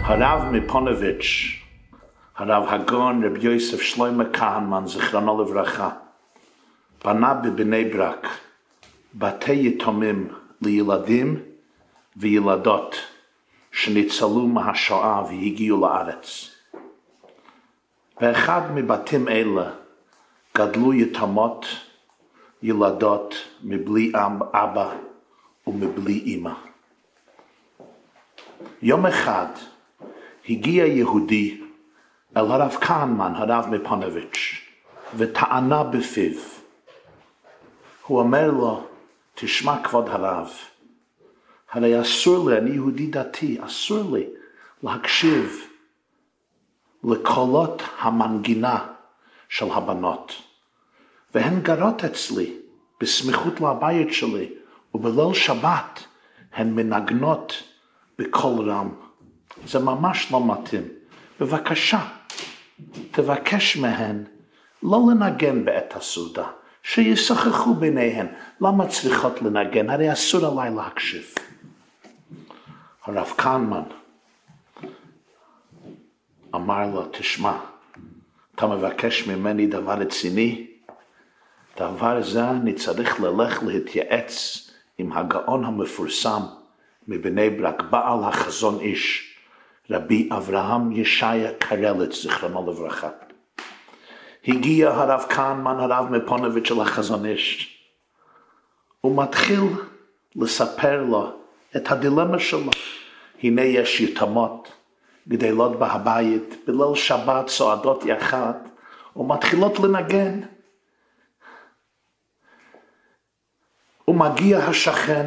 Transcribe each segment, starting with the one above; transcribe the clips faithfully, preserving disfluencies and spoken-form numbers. הרב מפוניבז', הרב הגאון רבי יוסף שלום הכהנמן, זכרונו לברכה, בנה בבני ברק בתי יתומים לילדים וילדות שניצלו מהשואה והגיעו לארץ. באחד מבתים אלה גדלו יתומות, ילדות מבלי אבא ומבלי אמא. יום אחד הגיע יהודי אל הרב כהנמן, הרב מפוניבז', וטענה בפיו. הוא אומר לו, תשמע כבוד הרב, הרי אסור לי, אני יהודי דתי, אסור לי להקשיב לקולות המנגינה של הבנות. והן גרות אצלי בסמיכות לבית שלי, ובליל שבת הן מנגנות בקול רם. זה ממש לא מתאים. בבקשה, תבקש מהן לא לנגן בעת הסעודה, שישוחחו ביניהן. למה צריכות לנגן? הרי אסור עליי להקשיב. הרב כהנמן אמר לו, תשמע, אתה מבקש ממני דבר רציני? דבר זה אני צריך ללך להתייעץ עם הגאון המפורסם מבני ברק, בעל החזון איש, רבי אברהם ישייה קרליץ, זכרונו לברכה. הגיע הרב כהנמן, הרב מפוניבז' של החזון איש. הוא מתחיל לספר לו את הדילמה שלו. הנה יש יתמות גדלות בהבית, בליל שבת סועדות יחד, ומתחילות לנגן. ומגיע השכן,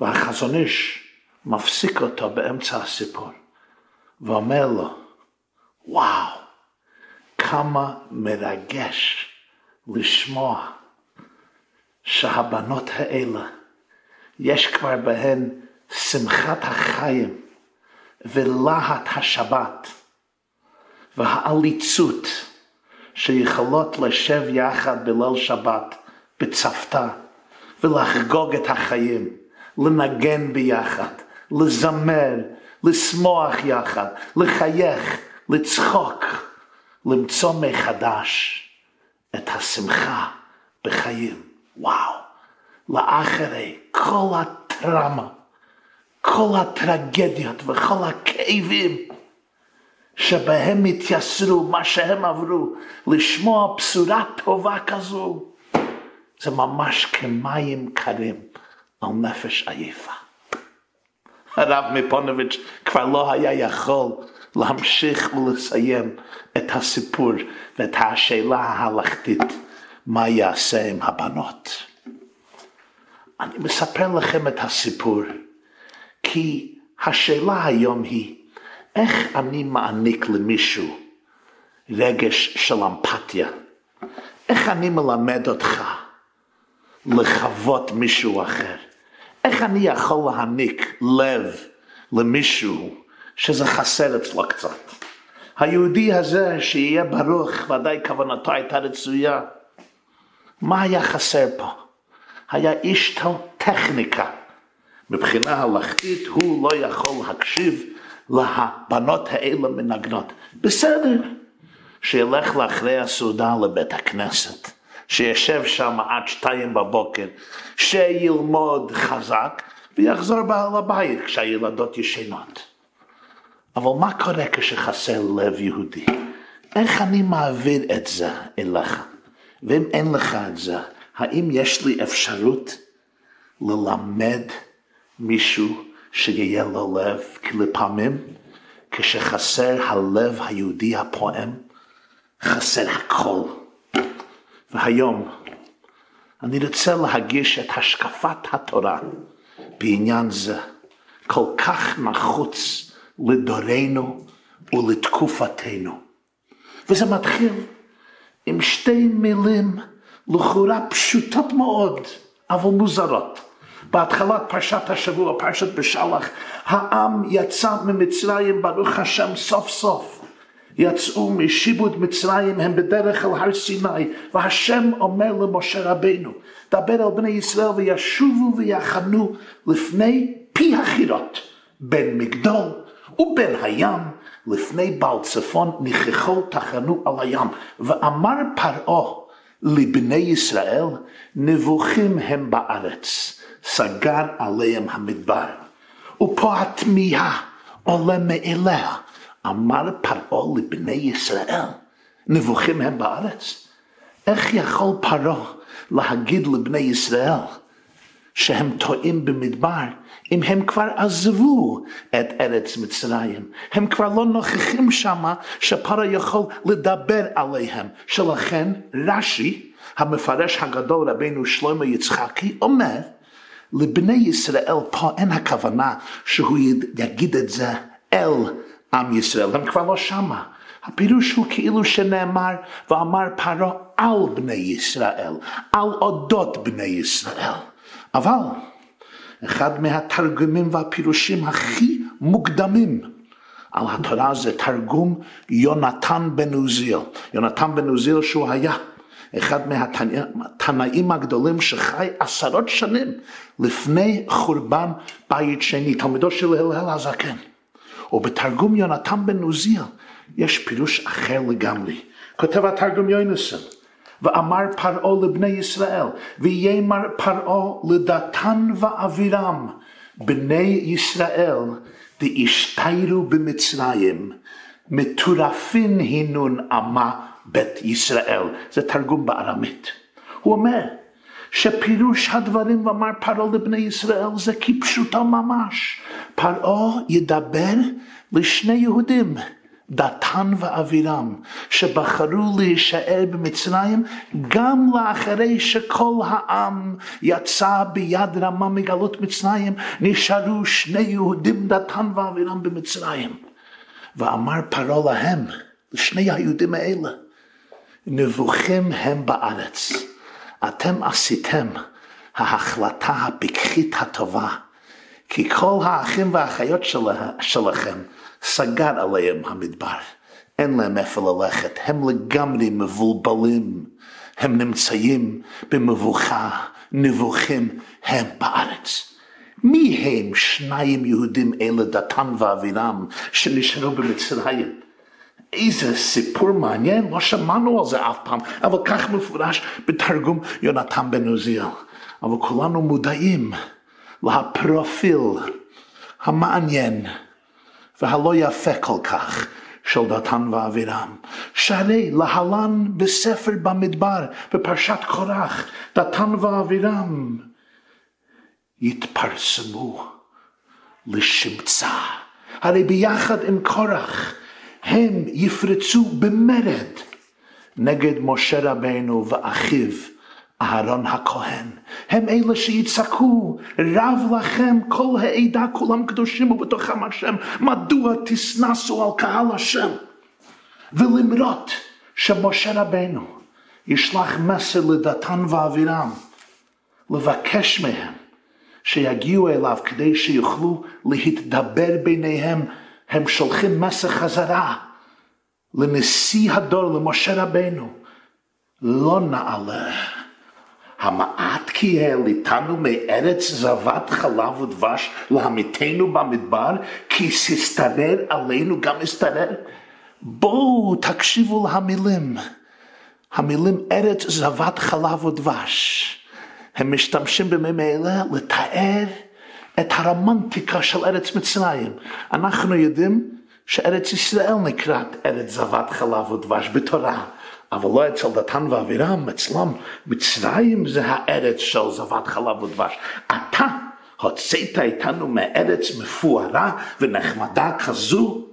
והחזון איש מפסיק אותו באמצע הסיפור, ואומר לו, וואו, כמה מרגש לשמוע שהבנות האלה, יש כבר בהן שמחת החיים ולהט השבת והעליצות, שיכולות לשב יחד בליל שבת בצוותא ולחגוג את החיים, לנגן ביחד, לזמר, לשמוח יחד, לחייך, לצחוק, למצוא מחדש את השמחה בחיים. וואו, לאחרי כל הטראומה, כל הטרגדיות וכל הכאבים שבהם התייסרו, מה שהם עברו, לשמוע בשורה טובה כזו, זה ממש כמים קרים על נפש עייפה. הרב מפוניבז' כבר לא היה יכול להמשיך ולסיים את הסיפור ואת השאלה ההלכתית, מה יעשה עם הבנות. אני מספר לכם את הסיפור, כי השאלה היום היא, איך אני מעניק למישהו רגש של אמפתיה? איך אני מלמד אותך לחוות מישהו אחר? איך אני יכול להעניק לב למישהו שזה חסר אצלו קצת? היהודי הזה, שיהיה ברוך, ודאי כוונתו הייתה רצויה. מה היה חסר פה? היה איש טכניקה. מבחינה הלכתית הוא לא יכול להקשיב לבנות האלה מנגנות. בסדר, שילך לאחרי הסעודה לבית הכנסת, שישב שם עד שתיים בבוקר, שילמוד חזק ויחזור בעל הבית כשהילדות ישנות. אבל מה קורה כשחסר לב יהודי? איך אני מעביר את זה אליך? ואם אין לך את זה, האם יש לי אפשרות ללמד מישהו שיהיה לו לב? כי לפעמים כשחסר הלב היהודי הפועם, חסר הכל. והיום אני רוצה להגיש את השקפת התורה בעניין זה, כל כך נחוץ לדורנו ולתקופתנו. וזה מתחיל עם שתי מילים לכאורה פשוטות מאוד, אבל מוזרות. בהתחלת פרשת השבוע, פרשת בשלח, העם יצא ממצרים, ברוך השם, סוף סוף. יצאו משיבוד מצרים, הם בדרך אל הר סיני, והשם אומר למשה רבנו, דבר אל בני ישראל וישובו ויחנו לפני פי החירות, בין מגדול ובין הים, לפני בעל צפון ניחחו תחנו על הים, ואמר פרעה לבני ישראל, נבוכים הם בארץ, סגר עליהם המדבר. ופה התמיהה עולה מאליה, אמר פרעה לבני ישראל, נבוכים הם בארץ. איך יכול פרעה להגיד לבני ישראל שהם טועים במדבר, אם הם כבר עזבו את ארץ מצרים? הם כבר לא נוכחים שמה שפרעה יכול לדבר עליהם. שלכן רש"י, המפרש הגדול רבינו שלמה יצחקי, אומר, לבני ישראל פה אין הכוונה שהוא יגיד את זה אל עם ישראל, הם כבר לא שמה. הפירוש הוא כאילו שנאמר ואמר פרעה על בני ישראל, על אודות בני ישראל. אבל אחד מהתרגומים והפירושים הכי מוקדמים על התורה זה תרגום יונתן בן עוזיאל. יונתן בן עוזיאל, שהוא היה אחד מהתנאים הגדולים שחי עשרות שנים לפני חורבן בית שני, תלמידו של הלל הזקן. ובתרגום יונתן בן עוזיאל יש פירוש אחר לגמרי. כותב התרגום יונסון, ואמר פרעה לבני ישראל, ויאמר פרעה לדתן ואווירם, בני ישראל, דאשתיירו במצרים, מטורפין הינון עמה בית ישראל. זה תרגום בארמית. הוא אומר שפירוש הדברים ואמר פרעה לבני ישראל זה כפשוטו ממש. פרעה ידבר לשני יהודים, דתן ואווירם, שבחרו להישאר במצרים גם לאחרי שכל העם יצא ביד רמה מגלות מצרים, נשארו שני יהודים דתן ואווירם במצרים. ואמר פרעה להם, לשני היהודים האלה, נבוכים הם בארץ, אתם עשיתם ההחלטה הפיקחית הטובה, כי כל האחים והאחיות שלכם סגר עליהם המדבר, אין להם איפה ללכת, הם לגמרי מבולבלים, הם נמצאים במבוכה, נבוכים הם בארץ. מי הם שניים יהודים אלה, דתן ואווירם, שנשארו במצרים? איזה סיפור מעניין, לא שמענו על זה אף פעם, אבל כך מפורש בתרגום יונתן בן עוזיאל. אבל כולנו מודעים לפרופיל המעניין והלא יפה כל כך של דתן ואווירם. שהרי להלן בספר במדבר, בפרשת קורח, דתן ואווירם יתפרסמו לשמצה. הרי ביחד עם קורח הם יפרצו במרד נגד משה רבנו ואחיו אהרון הכהן. הם אלה שיצעקו, רב לכם כל העדה, כולם קדושים ובתוכם השם, מדוע תסנסו על קהל השם? ולמרות שמשה רבנו ישלח מסר לדתן ואווירם, לבקש מהם שיגיעו אליו כדי שיוכלו להתדבר ביניהם, הם שולחים מסר חזרה לנשיא הדור, למשה רבנו, לא נעלה. המעט קהל איתנו מארץ זבת חלב ודבש להמיתנו במדבר, כי ססתרר עלינו גם הסתרר. בואו תקשיבו למילים, המילים ארץ זבת חלב ודבש. הם משתמשים במילים האלה לתאר את הרומנטיקה של ארץ מצרים. אנחנו יודעים שארץ ישראל נקראת ארץ זבת חלב ודבש בתורה, אבל לא אצל דתן ואווירם, אצלם מצרים זה הארץ של זבת חלב ודבש. אתה הוצאת איתנו מארץ מפוארה ונחמדה כזו,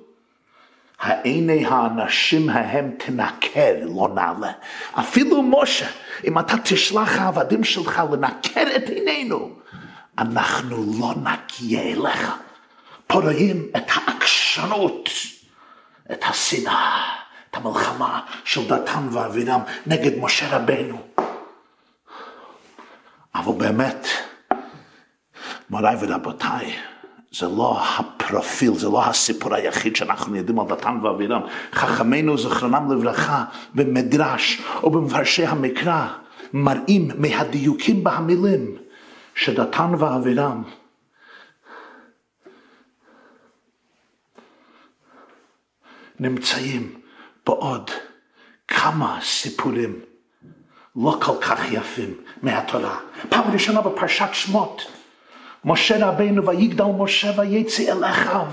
העיני האנשים ההם תנקר, לא נעלה. אפילו משה, אם אתה תשלח העבדים שלך לנקר את עינינו, אנחנו לא נקייה אליך. פה רואים את העקשנות, את השנאה, את המלחמה של דתן ואווירם נגד משה רבנו. אבל באמת, מוריי ורבותיי, זה לא הפרופיל, זה לא הסיפור היחיד שאנחנו יודעים על דתן ואווירם. חכמינו זכרונם לברכה במדרש או במפרשי המקרא מראים מהדיוקים בהמילים שדתן ואווירם נמצאים בעוד כמה סיפורים לא כל כך יפים מהתורה. פעם ראשונה בפרשת שמות, משה רבינו, ויגדל משה ויצא אל אחיו.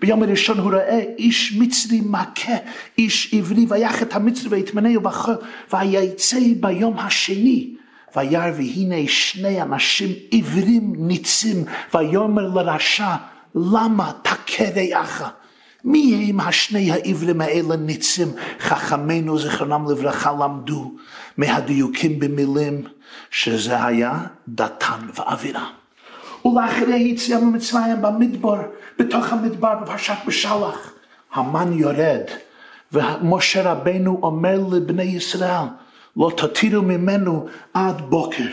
ביום הראשון הוא ראה איש מצרי מכה איש עברי, ויך את המצרי ויתמנה ובכה, ויצא ביום השני. וירא והנה שני אנשים עברים ניצים, ויאמר לרשע, למה תכה רעך? מי הם השני העברים האלה ניצים? חכמינו זכרונם לברכה למדו מהדיוקים במילים שזה היה דתן ואווירם. ולאחרי היציאה ממצרים במדבר, בתוך המדבר בפרשת בשלח, המן יורד, ומשה רבנו אומר לבני ישראל, לא תתירו ממנו עד בוקר.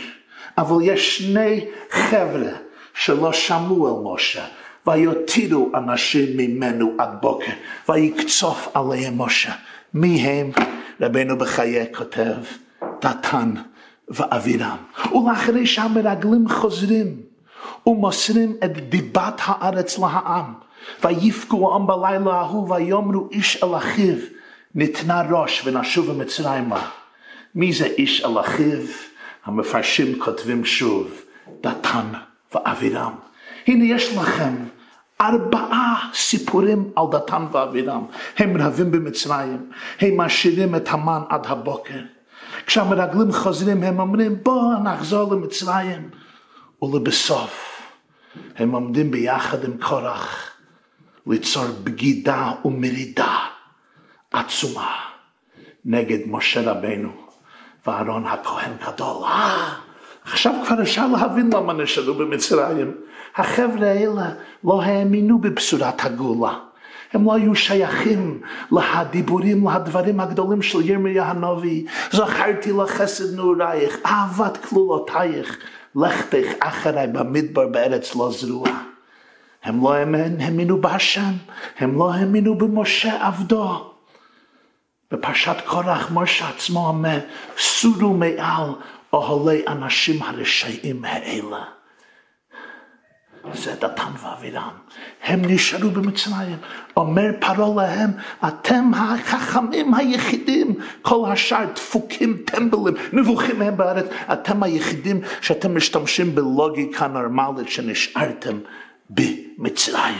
אבל יש שני חבר'ה שלא שמעו על משה, ויותירו אנשים ממנו עד בוקר, ויקצוף עליהם משה. מי הם? רבנו בחיי כותב, דתן ואווירם. ולאחרי שהמרגלים חוזרים, ומוסרים את דיבת הארץ לעם, ויפקו העם בלילה ההוא, ויאמרו איש אל אחיו, נתנה ראש ונשוב מצרימה. מי זה איש אל אחיו? המפרשים כותבים שוב, דתן ואווירם. הנה יש לכם ארבעה סיפורים על דתן ואווירם. הם רבים במצרים, הם משאירים את המן עד הבוקר. כשהמרגלים חוזרים הם אומרים, בוא נחזור למצרים. ולבסוף הם עומדים ביחד עם קורח ליצור בגידה ומרידה עצומה נגד משה רבנו ואהרון הכהן גדול. אה, עכשיו כבר אפשר להבין למה נשארו במצרים. החבר'ה האלה לא האמינו בבשורת הגאולה. הם לא היו שייכים להדיבורים, לדברים הגדולים של ירמיה הנביא. זכרתי לחסד נעורייך, אהבת כלולותייך. לכתך אחריי במדבר בארץ לא זרוע. הם לא האמינו בהשם, הם לא האמינו במשה עבדו. בפרשת קורח משה עצמו אומר, סורו מעל אוהלי אנשים הרשעים האלה. זה דתן ואווירם. הם נשארו במצרים. אומר פרעה להם, אתם החכמים היחידים, כל השאר דפוקים, טמבלים, נבוכים מהם בארץ. אתם היחידים שאתם משתמשים בלוגיקה נורמלית שנשארתם במצרים.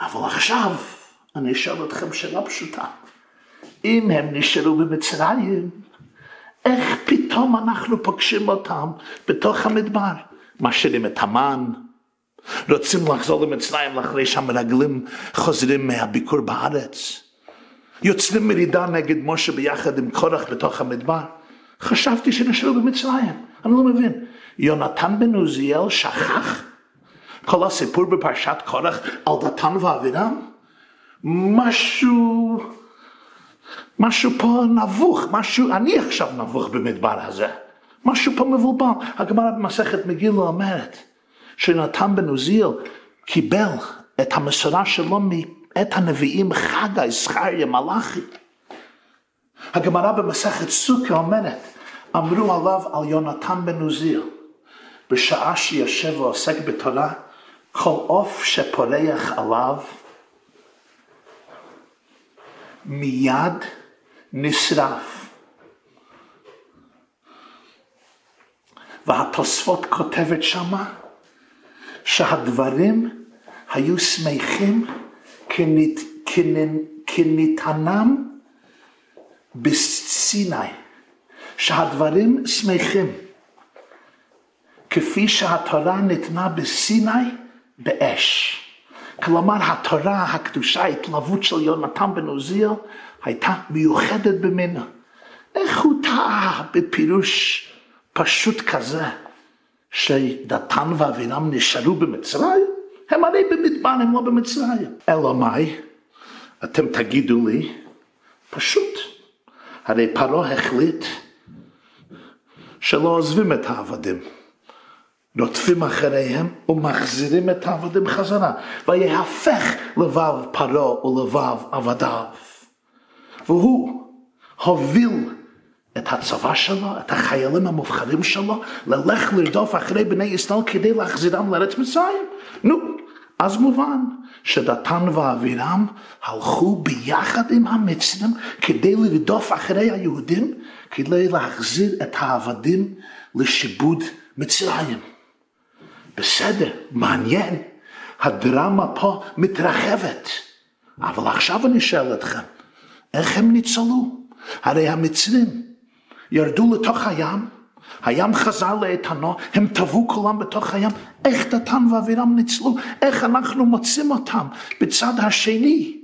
אבל עכשיו אני אשאל אתכם שאלה פשוטה. אם הם נשארו במצרים, איך פתאום אנחנו פוגשים אותם בתוך המדבר? משאירים את המן, רוצים לחזור למצרים אחרי שהמרגלים חוזרים מהביקור בארץ, יוצרים מרידה נגד משה ביחד עם קורח בתוך המדבר. חשבתי שנשארו במצרים, אני לא מבין. יונתן בן עוזיאל שכח כל הסיפור בפרשת קורח על דתן ואווירם? משהו, משהו פה נבוך, משהו, אני עכשיו נבוך במדבר הזה. משהו פה מבולבל. הגמרא במסכת מגילה אומרת שיונתן בן עוזיאל קיבל את המסורה שלו מאת הנביאים חגי, זכריה, מלאכי. הגמרא במסכת סוכה אומרת, אמרו עליו, על יונתן בן עוזיאל, בשעה שיושב ועוסק בתורה, כל עוף שפורח עליו מיד נשרף. והתוספות כותבת שמה שהדברים היו שמחים כנית, כניתנם בסיני. שהדברים שמחים כפי שהתורה ניתנה בסיני באש. כלומר התורה הקדושה, ההתלהבות של יונתן בן עוזיאל הייתה מיוחדת ממנה. איך הוא טעה בפירוש פשוט כזה שדתן ואווירם נשארו במצרים? הם הרי במדבר, הם לא במצרים. אלא מאי? אתם תגידו לי, פשוט. הרי פרעה החליט שלא עוזבים את העבדים. נוטפים אחריהם ומחזירים את העבדים חזרה. ויהפך לבב פרעה ולבב עבדיו. והוא הוביל את הצבא שלו, את החיילים המובחרים שלו, ללך לרדוף אחרי בני ישראל כדי להחזירם לארץ מצרים. נו, אז מובן שדתן ואווירם הלכו ביחד עם המצרים כדי לרדוף אחרי היהודים, כדי להחזיר את העבדים לשיבוד מצרים. בסדר, מעניין, הדרמה פה מתרחבת. אבל עכשיו אני אשאל אתכם, איך הם ניצלו? הרי המצרים ירדו לתוך הים, הים חזר לאיתנו, הם טבעו כולם בתוך הים. איך דתן ואווירם ניצלו? איך אנחנו מוצאים אותם בצד השני,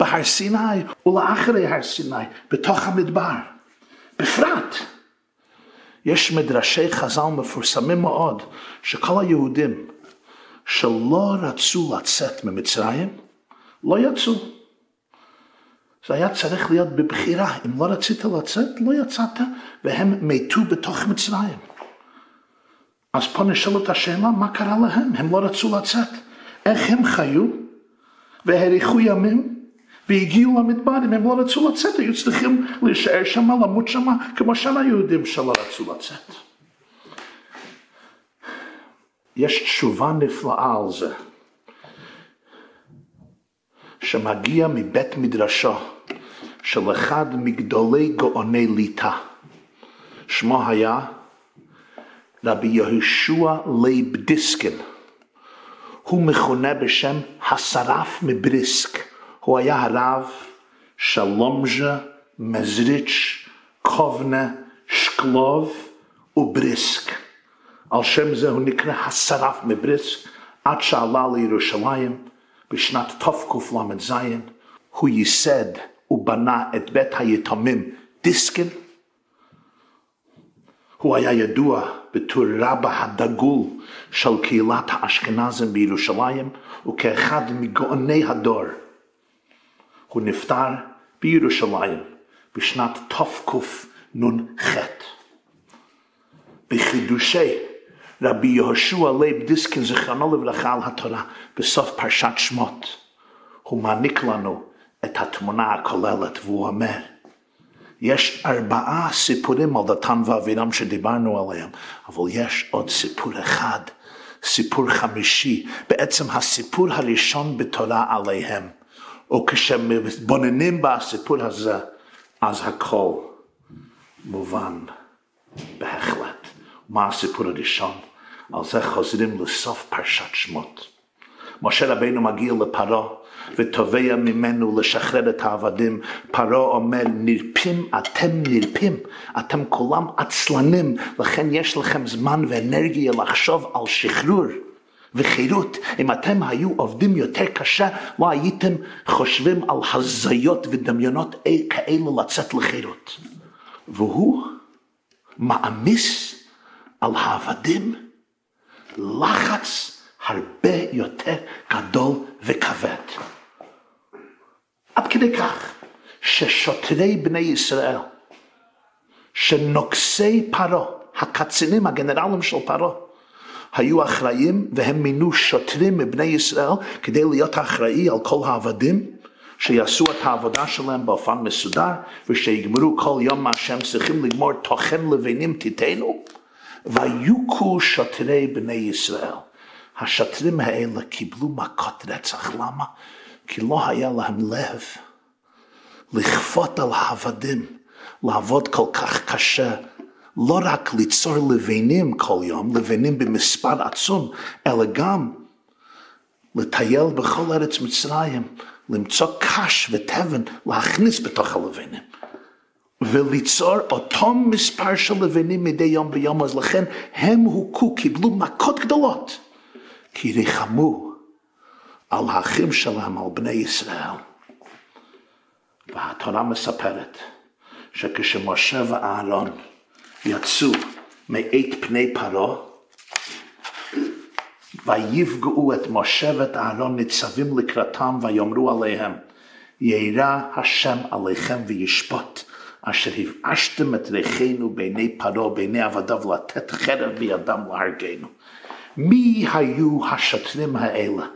בהר סיני ולאחרי הר סיני, בתוך המדבר? בפרט, יש מדרשי חז"ל מפורסמים מאוד, שכל היהודים שלא רצו לצאת ממצרים, לא יצאו. זה היה צריך להיות בבחירה, אם לא רצית לצאת, לא יצאת, והם מתו בתוך מצרים. אז פה נשאלת השאלה, מה קרה להם? הם לא רצו לצאת. איך הם חיו, והאריכו ימים, והגיעו למדבר, אם הם לא רצו לצאת, היו צריכים להישאר שם, למות שם, כמו שאר היהודים שלא רצו לצאת. יש תשובה נפלאה על זה, שמגיע מבית מדרשו של אחד מגדולי גאוני ליטא. שמו היה רבי יהושע לייב דיסקין. הוא מכונה בשם הסרף מבריסק. הוא היה הרב שלומז'ה מזריץ' קובנה שקלוב ובריסק. על שם זה הוא נקרא הסרף מבריסק, עד שעלה לירושלים. בשנת תקל"ז הוא ייסד ובנה את בית היתומים דיסקין. הוא היה ידוע בתור רבה הדגול של קהילת האשכנזים בירושלים וכאחד מגאוני הדור. הוא נפטר בירושלים בשנת תקנ"ח. בחידושי רבי יהושע לייב דיסקין זכרונו לברכה על התורה, בסוף פרשת שמות, הוא מעניק לנו את התמונה הכוללת, והוא אומר, יש ארבעה סיפורים על דתן ואווירם שדיברנו עליהם, אבל יש עוד סיפור אחד, סיפור חמישי, בעצם הסיפור הראשון בתורה עליהם, וכשמתבוננים בסיפור הזה, אז הכל מובן בהחלט. מה הסיפור הראשון? על זה חוזרים לסוף פרשת שמות. משה רבינו מגיע לפרעה ותובע ממנו לשחרר את העבדים. פרעה אומר, נרפים, אתם נרפים, אתם כולם עצלנים, לכן יש לכם זמן ואנרגיה לחשוב על שחרור וחירות. אם אתם היו עובדים יותר קשה, לא הייתם חושבים על הזיות ודמיונות כאלו לצאת לחירות. והוא מאמיס על העבדים לחץ הרבה יותר גדול וכבד. עד כדי כך ששוטרי בני ישראל, שנוקסי פרעה, הקצינים, הגנרלים של פרעה, היו אחראים והם מינו שוטרים מבני ישראל כדי להיות אחראי על כל העבדים, שיעשו את העבודה שלהם באופן מסודר ושיגמרו כל יום מה שהם צריכים לגמור, תוכן לבנים תיתנו. ויוכו שוטרי בני ישראל. השוטרים האלה קיבלו מכות רצח. למה? כי לא היה להם לב לכפות על העבדים לעבוד כל כך קשה, לא רק ליצור לבנים כל יום, לבנים במספר עצום, אלא גם לטייל בכל ארץ מצרים, למצוא קש וטבן להכניס בתוך הלבנים וליצור אותו מספר של לבנים מדי יום ביום. אז לכן הם הוכו, קיבלו מכות גדולות, כי ריחמו על האחים שלהם, על בני ישראל. והתורה מספרת שכשמשה ואהרון יצאו מאת פני פרעה, ויפגעו את משה ואת אהרון ניצבים לקראתם ויאמרו עליהם, ירא השם עליכם וישפוט, אשר הבאשתם את ריחנו בעיני פרעה, בעיני עבדיו, לתת חרב בידם להרגנו. מי היו השטנים האלה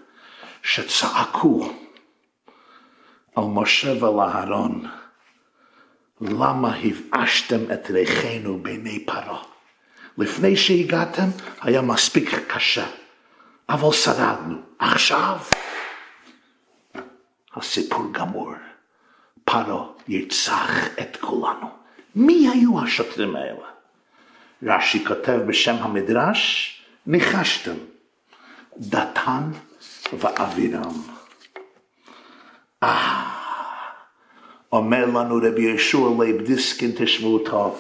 שצעקו על משה ועל אהרון, למה הבאשתם את ריחנו בעיני פרעה? לפני שהגעתם היה מספיק קשה, אבל שרדנו. עכשיו הסיפור גמור. פרעה ירצח את כולנו. מי היו השטנים האלה? רש"י כותב בשם המדרש, ניחשתם, דתן ואווירם. אה, אומר לנו רבי יהושע לייב דיסקין, תשמעו טוב,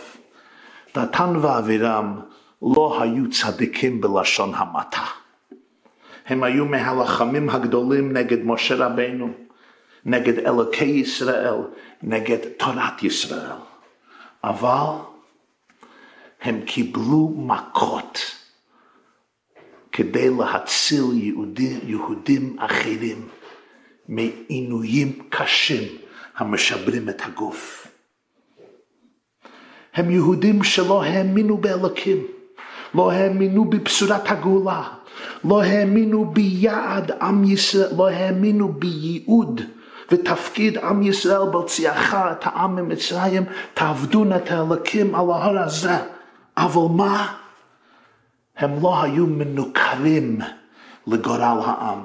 דתן ואווירם לא היו צדיקים בלשון המעטה. הם היו מהלוחמים הגדולים נגד משה רבנו, נגד אלוקי ישראל, נגד תורת ישראל. אבל הם קיבלו מכות כדי להציל יהודי, יהודים אחרים מעינויים קשים המשברים את הגוף. הם יהודים שלא האמינו באלוקים, לא האמינו בבשורת הגאולה, לא האמינו ביעד עם ישראל, לא האמינו בייעוד ותפקיד עם ישראל בהוציאך את העם ממצרים, תעבדון את האלוקים על ההר הזה. אבל מה? הם לא היו מנוכרים לגורל העם.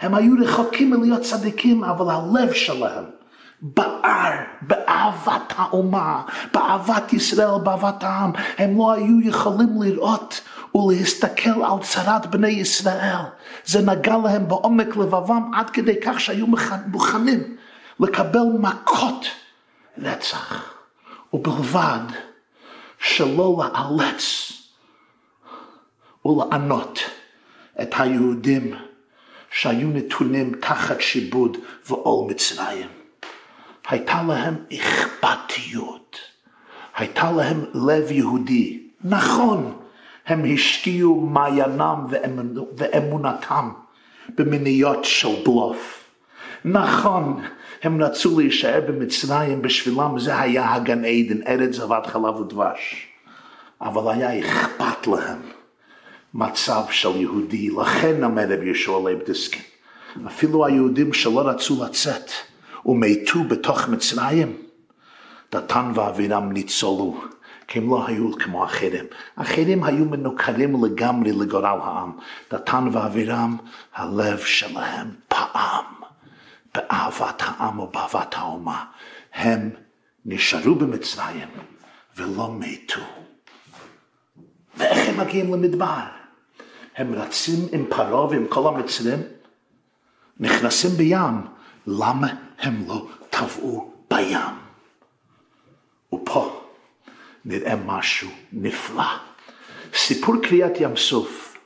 הם היו רחוקים מלהיות צדיקים, אבל הלב שלהם בער באהבת האומה, באהבת ישראל, באהבת העם. הם לא היו יכולים לראות ולהסתכל על צרת בני ישראל. זה נגע להם בעומק לבבם עד כדי כך שהיו מוכנים לקבל מכות רצח, ובלבד שלא לאלץ ולענות את היהודים שהיו נתונים תחת שיבוד ועול מצרים. הייתה להם אכפתיות, הייתה להם לב יהודי. נכון, הם השקיעו מעיינם ואמונתם במניות של בלוף. נכון, הם רצו להישאר במצרים, בשבילם זה היה הגן עדן, ארץ זבת חלב ודבש. אבל היה אכפת להם מצב של יהודי. לכן אמר רבי יהושע לייב דיסקין, אפילו היהודים שלא רצו לצאת ומתו בתוך מצרים, דתן ואווירם ניצולו, כי הם לא היו כמו אחרים. אחרים היו מנוכרים לגמרי לגורל העם. דתן ואווירם, הלב שלהם פעם באהבת העם ובאהבת האומה. הם נשארו במצרים ולא מתו. ואיך הם מגיעים למדבר? הם רצים עם פרעה ועם כל המצרים, נכנסים בים. למה הם לא טבעו בים? ופה נראה משהו נפלא. סיפור קריאת ים סוף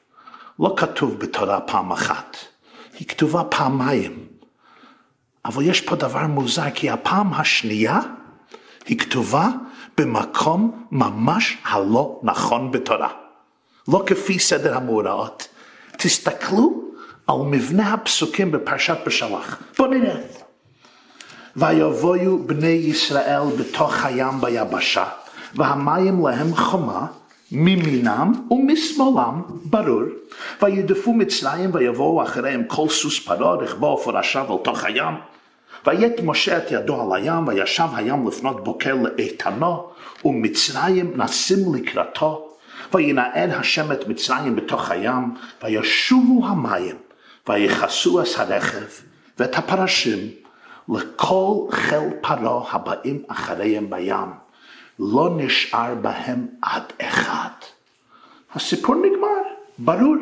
לא כתוב בתורה פעם אחת, היא כתובה פעמיים. אבל יש פה דבר מוזר, כי הפעם השנייה היא כתובה במקום ממש הלא נכון בתורה. לא כפי סדר המאורעות. תסתכלו על מבנה הפסוקים בפרשת בשלח. בוא נראה. ויבואו בני ישראל בתוך הים ביבשה, והמים להם חומה מימינם ומשמאלם, ברור. וידפו מצרים ויבואו אחריהם כל סוס פרעה, רכבו ופרשיו אל תוך הים. וית משה את ידו על הים, וישב הים לפנות בוקר לאיתנו, ומצרים נסים לקראתו. וינער השם את מצרים בתוך הים, וישובו המים, ויחסו את הרכב ואת הפרשים לכל חיל פרעה הבאים אחריהם בים. לא נשאר בהם עד אחד. הסיפור נגמר, ברור.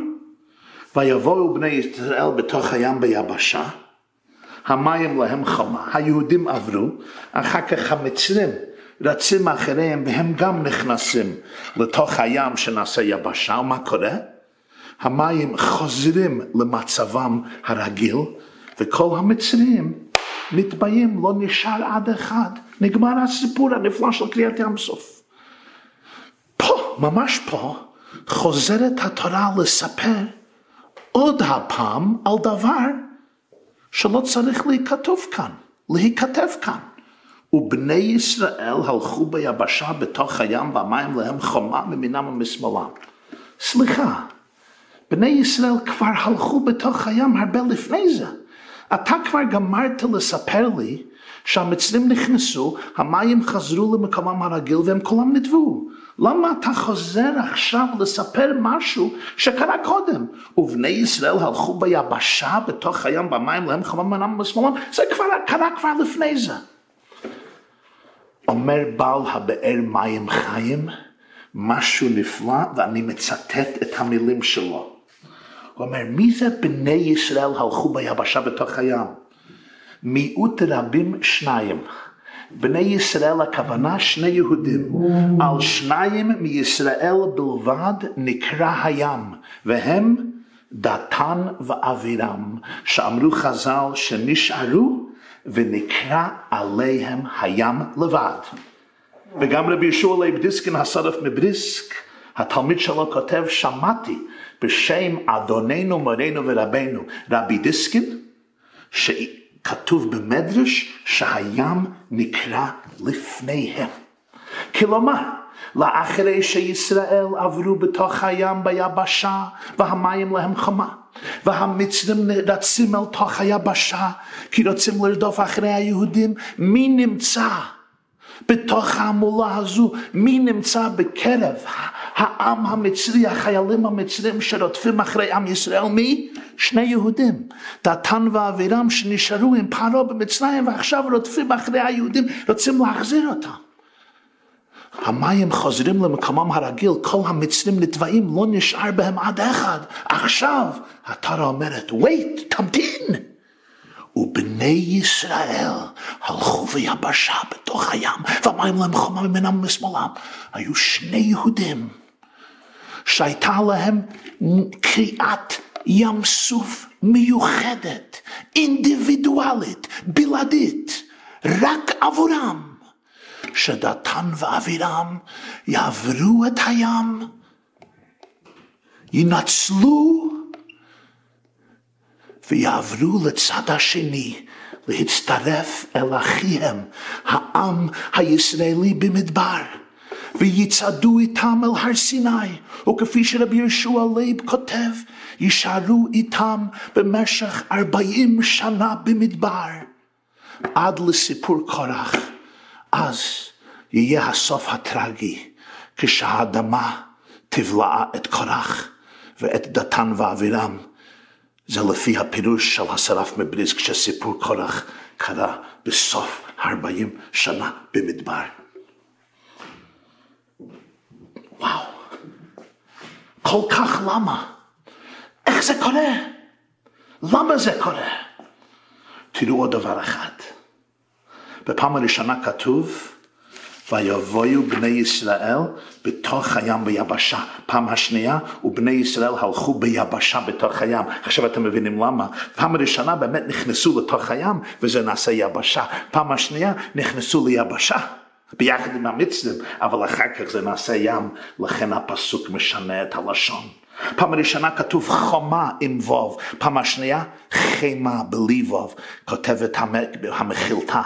ויבואו בני ישראל בתוך הים ביבשה, המים להם חומה. היהודים עברו, אחר כך המצרים רצים אחריהם והם גם נכנסים לתוך הים שנעשה יבשה. ומה קורה? המים חוזרים למצבם הרגיל, וכל המצרים מתבאים, לא נשאר עד אחד. נגמר הסיפור הנפלא של קריאת ים סוף. פה, ממש פה, חוזרת התורה לספר עוד הפעם על דבר שלא צריך להיכתוב כאן, להיכתב כאן. ובני ישראל הלכו ביבשה בתוך הים, והמים להם חומה מימינם ומשמאלם. סליחה, בני ישראל כבר הלכו בתוך הים הרבה לפני זה. אתה כבר גמרת לספר לי שהמצרים נכנסו, המים חזרו למקומם הרגיל והם כולם נדבו. למה אתה חוזר עכשיו לספר משהו שקרה קודם? ובני ישראל הלכו ביבשה בתוך הים במים להם חמם אינם ושמאלם. זה כבר קרה כבר לפני זה. אומר בעל הבאר מים חיים, משהו נפלא, ואני מצטט את המילים שלו. הוא אומר, מי זה בני ישראל הלכו ביבשה בתוך הים? מיעוט רבים שניים. בני ישראל הכוונה שני יהודים. על שניים מישראל בלבד נקרא הים, והם דתן ואווירם, שאמרו חז"ל שנשארו ונקרא עליהם הים לבד. וגם רבי יהושע לייב דיסקין, הסרף מבריסק, התלמיד שלו כותב, שמעתי בשם אדוננו מורנו ורבנו רבי דיסקין, שכתוב במדרש שהים נקרא לפניהם. כלומר, לאחרי שישראל עברו בתוך הים ביבשה והמים להם חמה, והמצרים רצים אל תוך היבשה כי רוצים לרדוף אחרי היהודים, מי נמצא בתוך ההמולה הזו? מי נמצא בקרב העם המצרי, החיילים המצרים שרודפים אחרי עם ישראל? מי? שני יהודים, דתן ואווירם, שנשארו עם פרעה במצרים ועכשיו רודפים אחרי היהודים, רוצים להחזיר אותם. המים חוזרים למקומם הרגיל, כל המצרים נטבעים, לא נשאר בהם עד אחד. עכשיו התורה אומרת, wait, תמתין. ובני ישראל הלכו ביבשה בתוך הים, והמים להם חמה ממינם ומשמאלם. היו שני יהודים שהייתה להם קריאת ים סוף מיוחדת, אינדיבידואלית, בלעדית, רק עבורם, שדתן ואווירם יעברו את הים, ינצלו ויעברו לצד השני, להצטרף אל אחיהם, העם הישראלי במדבר, ויצעדו איתם אל הר סיני, וכפי שרבי יהושע לייב כותב, יישארו איתם במשך ארבעים שנה במדבר, עד לסיפור קורח. אז יהיה הסוף הטרגי, כשהאדמה תבלעה את קורח ואת דתן ואווירם. זה לפי הפירוש של הסרף מבריסק, שסיפור קורח קרה בסוף ארבעים שנה במדבר. וואו, כל כך למה? איך זה קורה? למה זה קורה? תראו עוד דבר אחד. בפעם הראשונה כתוב, ויבואו בני ישראל בתוך הים ביבשה. פעם השנייה, ובני ישראל הלכו ביבשה בתוך הים. עכשיו אתם מבינים למה. פעם הראשונה באמת נכנסו לתוך הים, וזה נעשה יבשה. פעם השנייה נכנסו ליבשה, ביחד עם המצרים, אבל אחר כך זה נעשה ים, לכן הפסוק משנה את הלשון. פעם הראשונה כתוב חומה עם ווב, פעם השנייה חימה בלי ווב. כותבת המחילתה,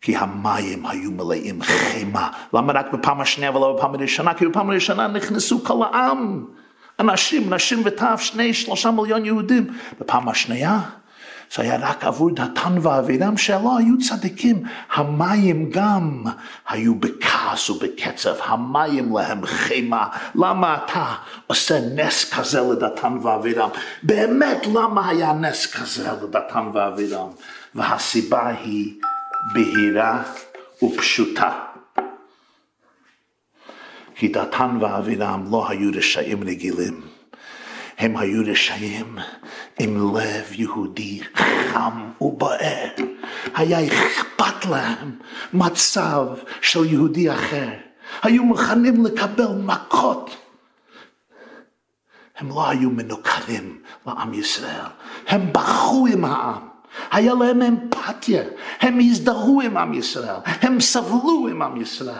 כי המים היו מלאים חימה. למה רק בפעם השנייה ולא בפעם הראשונה? כי בפעם הראשונה נכנסו כל העם, אנשים, נשים וטף, שני, שלושה מיליון יהודים. בפעם השנייה זה היה רק עבור דתן ואווירם שלא היו צדיקים. המים גם היו בכעס ובקצב, המים להם חימה. למה אתה עושה נס כזה לדתן ואווירם? באמת למה היה נס כזה לדתן ואווירם? והסיבה היא בהירה ופשוטה, כי דתן ואווירם לא היו רשעים רגילים, הם היו רשעים עם לב יהודי חם ובוער. היה אכפת להם מצב של יהודי אחר, היו מוכנים לקבל מכות. הם לא היו מנוכרים לעם ישראל, הם בכו עם העם, היה להם אמפתיה, הם הזדהו עם עם ישראל, הם סבלו עם עם ישראל,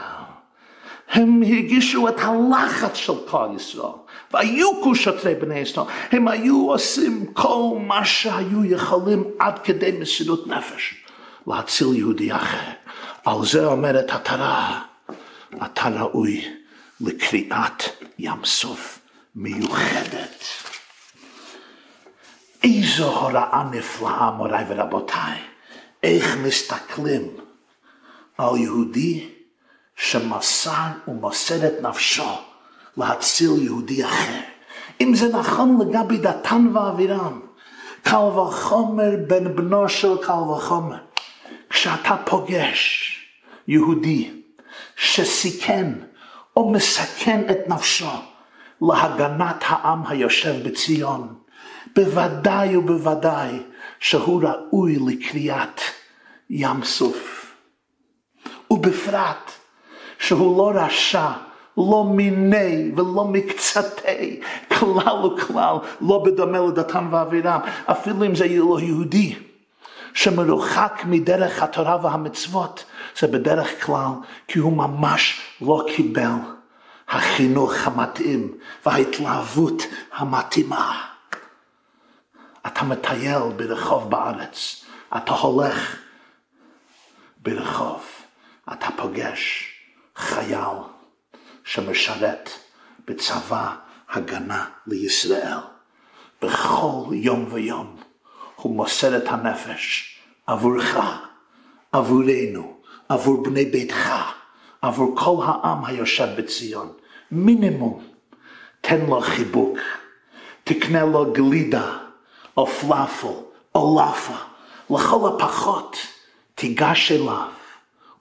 הם הרגישו את הלחץ של כל ישראל, והיו כושוטרי בני ישראל, הם היו עושים כל מה שהיו יכולים עד כדי מסירות נפש, להציל יהודי אחר. על זה אומרת התורה, אתה ראוי לקריאת ים סוף מיוחדת. איזו הוראה נפלאה, מוריי ורבותיי, איך מסתכלים על יהודי שמסר ומוסר את נפשו להציל יהודי אחר. אם זה נכון לגבי דתן ואווירם, קל וחומר בן בנו של קל וחומר. כשאתה פוגש יהודי שסיכן או מסכן את נפשו להגנת העם היושב בציון, בוודאי ובוודאי שהוא ראוי לקריאת ים סוף. ובפרט שהוא לא רשע, לא מיני ולא מקצתי, כלל וכלל, לא בדומה לדתן ואווירם, אפילו אם זה לא יהודי שמרוחק מדרך התורה והמצוות, זה בדרך כלל כי הוא ממש לא קיבל החינוך המתאים וההתלהבות המתאימה. אתה מטייל ברחוב בארץ, אתה הולך ברחוב, אתה פוגש חייל שמשרת בצבא הגנה לישראל. בכל יום ויום הוא מוסר את הנפש עבורך, עבורנו, עבור בני ביתך, עבור כל העם היושב בציון. מינימום, תן לו חיבוק, תקנה לו גלידה או פלאפל או לאפה, לכל הפחות תיגש אליו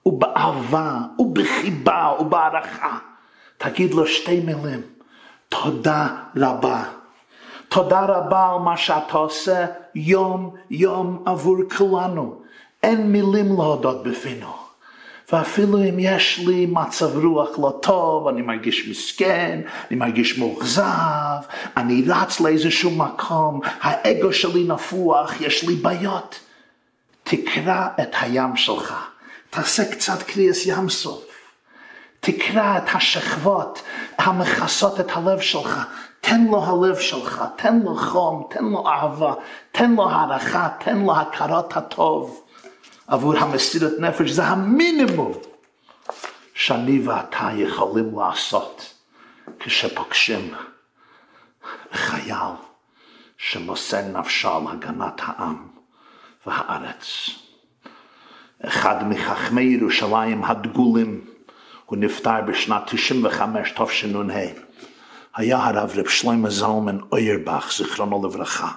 ובאהבה ובחיבה ובערכה תגיד לו שתי מילים: תודה רבה. תודה רבה על מה שאתה עושה יום יום עבור כולנו. אין מילים להודות בפינו. ואפילו אם יש לי מצב רוח לא טוב, אני מרגיש מסכן, אני מרגיש מאוכזב, אני רץ לאיזשהו מקום, האגו שלי נפוח, יש לי בעיות. תקרא את הים שלך, תעשה קצת קריאס ים סוף. תקרא את השכבות המכסות את הלב שלך, תן לו הלב שלך, תן לו חום, תן לו אהבה, תן לו הערכה, תן לו הכרת הטוב. עבור המסירת נפש זה המינימום שאני ואתה יכולים לעשות כשפוגשים חייל שמוסר נפשו על הגנת העם והארץ. אחד מחכמי ירושלים הדגולים, הוא נפטר בשנת תשעים וחמש תשנ"ה, היה הרב רב שלמה זלמן אוירבך, זיכרונו לברכה.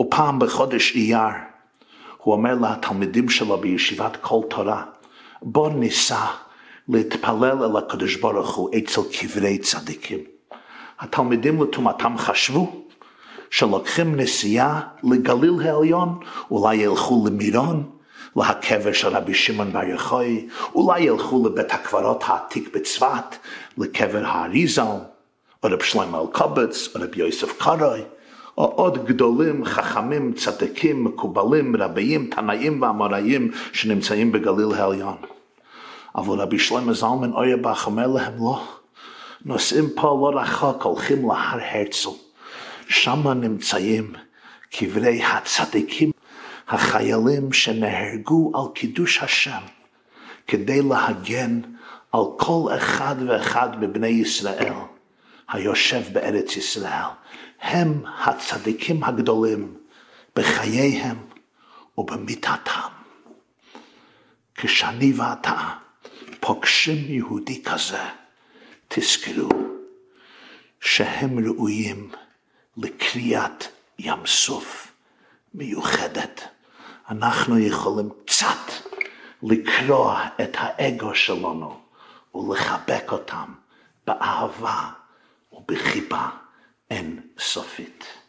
ופעם בחודש אייר, הוא אומר לתלמידים שלו בישיבת כל תורה, בוא ניסה להתפלל אל הקדוש ברוך הוא אצל קברי צדיקים. התלמידים לתומתם חשבו שלוקחים נסיעה לגליל העליון, אולי ילכו למירון, להקבר של רבי שמעון בר יוחאי, אולי ילכו לבית הקברות העתיק בצפת, לקבר האריזל, או רב שלמה אלקובץ, או רבי יוסף קרוי, או עוד גדולים, חכמים, צדיקים, מקובלים, רביים, תנאים ואמוראים שנמצאים בגליל העליון. אבל רבי שלמה זלמן אוירבך אומר להם לא, נוסעים פה לא רחוק, הולכים להר הרצל, שם נמצאים קברי הצדיקים, החיילים שנהרגו על קידוש השם, כדי להגן על כל אחד ואחד מבני ישראל היושב בארץ ישראל. הם הצדיקים הגדולים בחייהם ובמיתתם. כשאני ואתה פוגשים יהודי כזה, תזכרו שהם ראויים לקריאת ים סוף מיוחדת. אנחנו יכולים קצת לקרוע את האגו שלנו ולחבק אותם באהבה ובחיבה אין סופית.